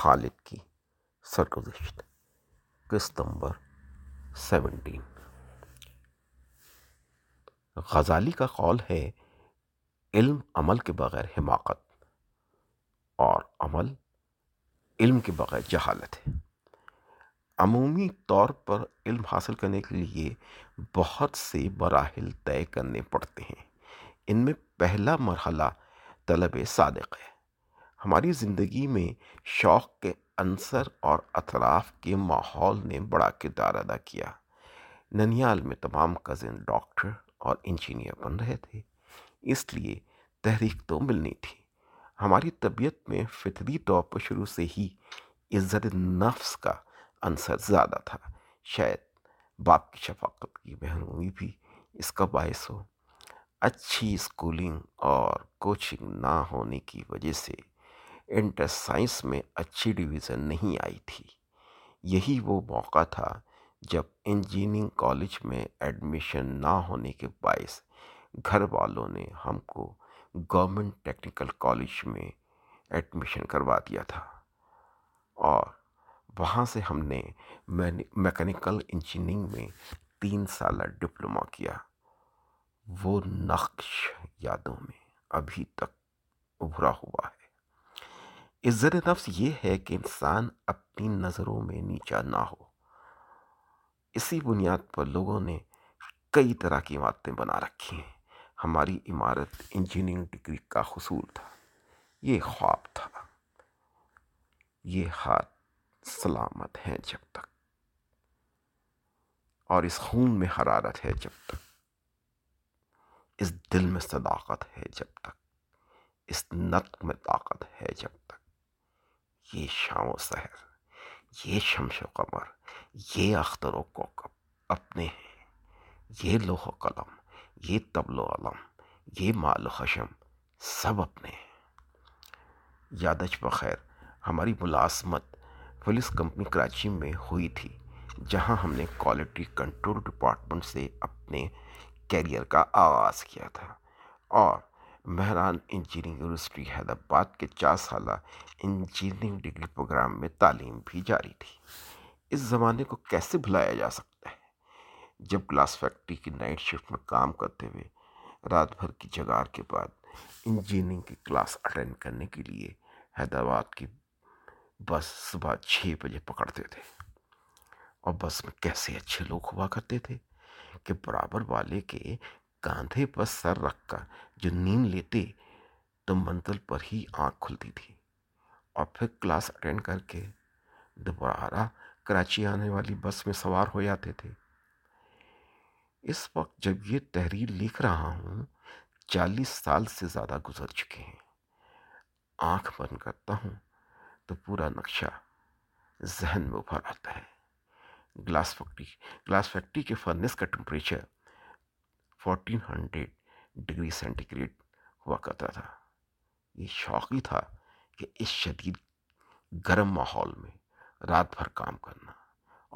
خالد کی سرگزشت، قسط نمبر 17۔ غزالی کا قول ہے، علم عمل کے بغیر حماقت اور عمل علم کے بغیر جہالت ہے۔ عمومی طور پر علم حاصل کرنے کے لیے بہت سے مراحل طے کرنے پڑتے ہیں۔ ان میں پہلا مرحلہ طلب صادق ہے۔ ہماری زندگی میں شوق کے عنصر اور اطراف کے ماحول نے بڑا کردار ادا کیا۔ ننیال میں تمام کزن ڈاکٹر اور انجینئر بن رہے تھے، اس لیے تحریک تو ملنی تھی۔ ہماری طبیعت میں فطری طور پر شروع سے ہی عزت نفس کا عنصر زیادہ تھا۔ شاید باپ کی شفقت کی محرومی بھی اس کا باعث ہو۔ اچھی اسکولنگ اور کوچنگ نہ ہونے کی وجہ سے انٹر سائنس میں اچھی ڈویژن نہیں آئی تھی۔ یہی وہ موقع تھا جب انجینئرنگ کالج میں ایڈمیشن نہ ہونے کے باعث گھر والوں نے ہم کو گورنمنٹ ٹیکنیکل کالج میں ایڈمیشن کروا دیا تھا، اور وہاں سے ہم نے میکینیکل انجینئرنگ میں 3 سالہ ڈپلوما کیا۔ وہ نقش یادوں میں ابھی تک ابھرا ہوا ہے۔ عزت نفس یہ ہے کہ انسان اپنی نظروں میں نیچا نہ ہو۔ اسی بنیاد پر لوگوں نے کئی طرح کی عمارتیں بنا رکھی ہیں۔ ہماری عمارت انجینئرنگ ڈگری کا حصول تھا۔ یہ خواب تھا، یہ ہاتھ سلامت ہے جب تک، اور اس خون میں حرارت ہے جب تک، اس دل میں صداقت ہے جب تک، اس نطق میں طاقت ہے جب تک۔ یہ شام و سحر، یہ شمس و قمر، یہ اختر و کوکب اپنے ہیں، یہ لوح و قلم، یہ طبل و علم، یہ مال و خشم سب اپنے ہیں۔ یادش بخیر ہماری ملازمت فلس کمپنی کراچی میں ہوئی تھی، جہاں ہم نے کوالٹی کنٹرول ڈپارٹمنٹ سے اپنے کیریئر کا آغاز کیا تھا، اور مہران انجینئرنگ یونیورسٹی حیدرآباد کے 4 سالہ انجینئرنگ ڈگری پروگرام میں تعلیم بھی جاری تھی۔ اس زمانے کو کیسے بھلایا جا سکتا ہے جب گلاس فیکٹری کی نائٹ شفٹ میں کام کرتے ہوئے رات بھر کی جگار کے بعد انجینئرنگ کی کلاس اٹینڈ کرنے کے لیے حیدرآباد کی بس صبح 6 بجے پکڑتے تھے، اور بس میں کیسے اچھے لوگ ہوا کرتے تھے کہ برابر والے کے کاندھے پر سر رکھ کر جو نیند لیتے تو منزل پر ہی آنکھ کھلتی تھی، اور پھر کلاس اٹینڈ کر کے دوبارہ کراچی آنے والی بس میں سوار ہو جاتے تھے۔ اس وقت جب یہ تحریر لکھ رہا ہوں، 40 سال سے زیادہ گزر چکے ہیں۔ آنکھ بند کرتا ہوں تو پورا نقشہ ذہن میں ابھر آتا ہے۔ گلاس فیکٹری کے فرنس کا ٹمپریچر 1400 ڈگری سینٹیگریڈ ہوا کرتا تھا۔ یہ شوقی تھا کہ اس شدید گرم ماحول میں رات بھر کام کرنا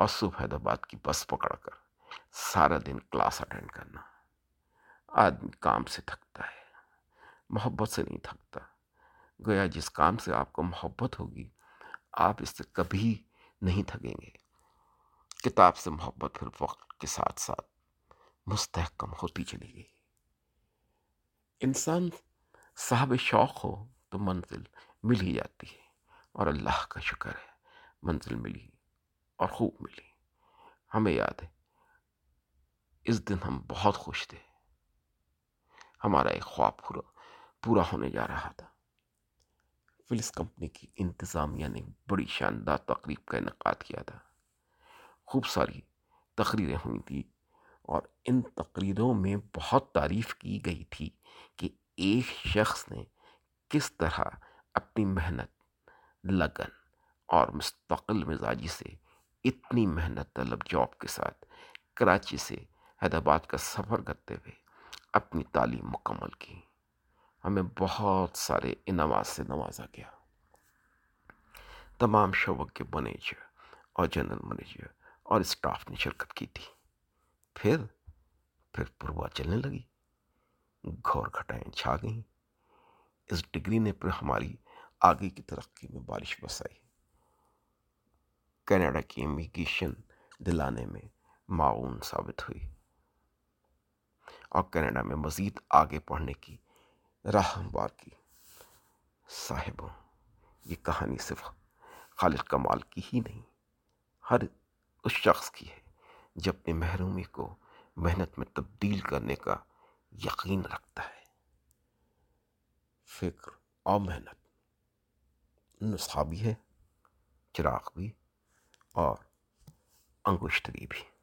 اور صبح حیدرآباد کی بس پکڑ کر سارا دن کلاس اٹینڈ کرنا۔ آدمی کام سے تھکتا ہے، محبت سے نہیں تھکتا۔ گویا جس کام سے آپ کو محبت ہوگی، آپ اس سے کبھی نہیں تھکیں گے۔ کتاب سے محبت پھر وقت کے ساتھ ساتھ مستحکم ہوتی چلی گئی۔ انسان صاحب شوق ہو تو منزل مل ہی جاتی ہے، اور اللہ کا شکر ہے منزل ملی، اور خوب ملی۔ ہمیں یاد ہے اس دن ہم بہت خوش تھے، ہمارا ایک خواب پورا ہونے جا رہا تھا۔ فلس کمپنی کی انتظامیہ نے بڑی شاندار تقریب کا انعقاد کیا تھا۔ خوب ساری تقریریں ہوئی تھیں، اور ان تقریروں میں بہت تعریف کی گئی تھی کہ ایک شخص نے کس طرح اپنی محنت، لگن اور مستقل مزاجی سے اتنی محنت طلب جاب کے ساتھ کراچی سے حیدرآباد کا سفر کرتے ہوئے اپنی تعلیم مکمل کی۔ ہمیں بہت سارے انعامات سے نوازا گیا۔ تمام شعبوں کے منیجر اور جنرل منیجر اور اسٹاف نے شرکت کی تھی۔ پھر پروا چلنے لگی، گھور گھٹائیں چھا گئیں۔ اس ڈگری نے پھر ہماری آگے کی ترقی میں بارش برسائی۔ کینیڈا کی امیگریشن دلانے میں معاون ثابت ہوئی اور کینیڈا میں مزید آگے پڑھنے کی راہ ہموار کی۔ صاحبوں، یہ کہانی صرف خالد کمال کی ہی نہیں، ہر اس شخص کی ہے جو اپنی محرومی کو محنت میں تبدیل کرنے کا یقین رکھتا ہے۔ فکر اور محنت نسخہ بھی ہے، چراغ بھی، اور انگشتری بھی۔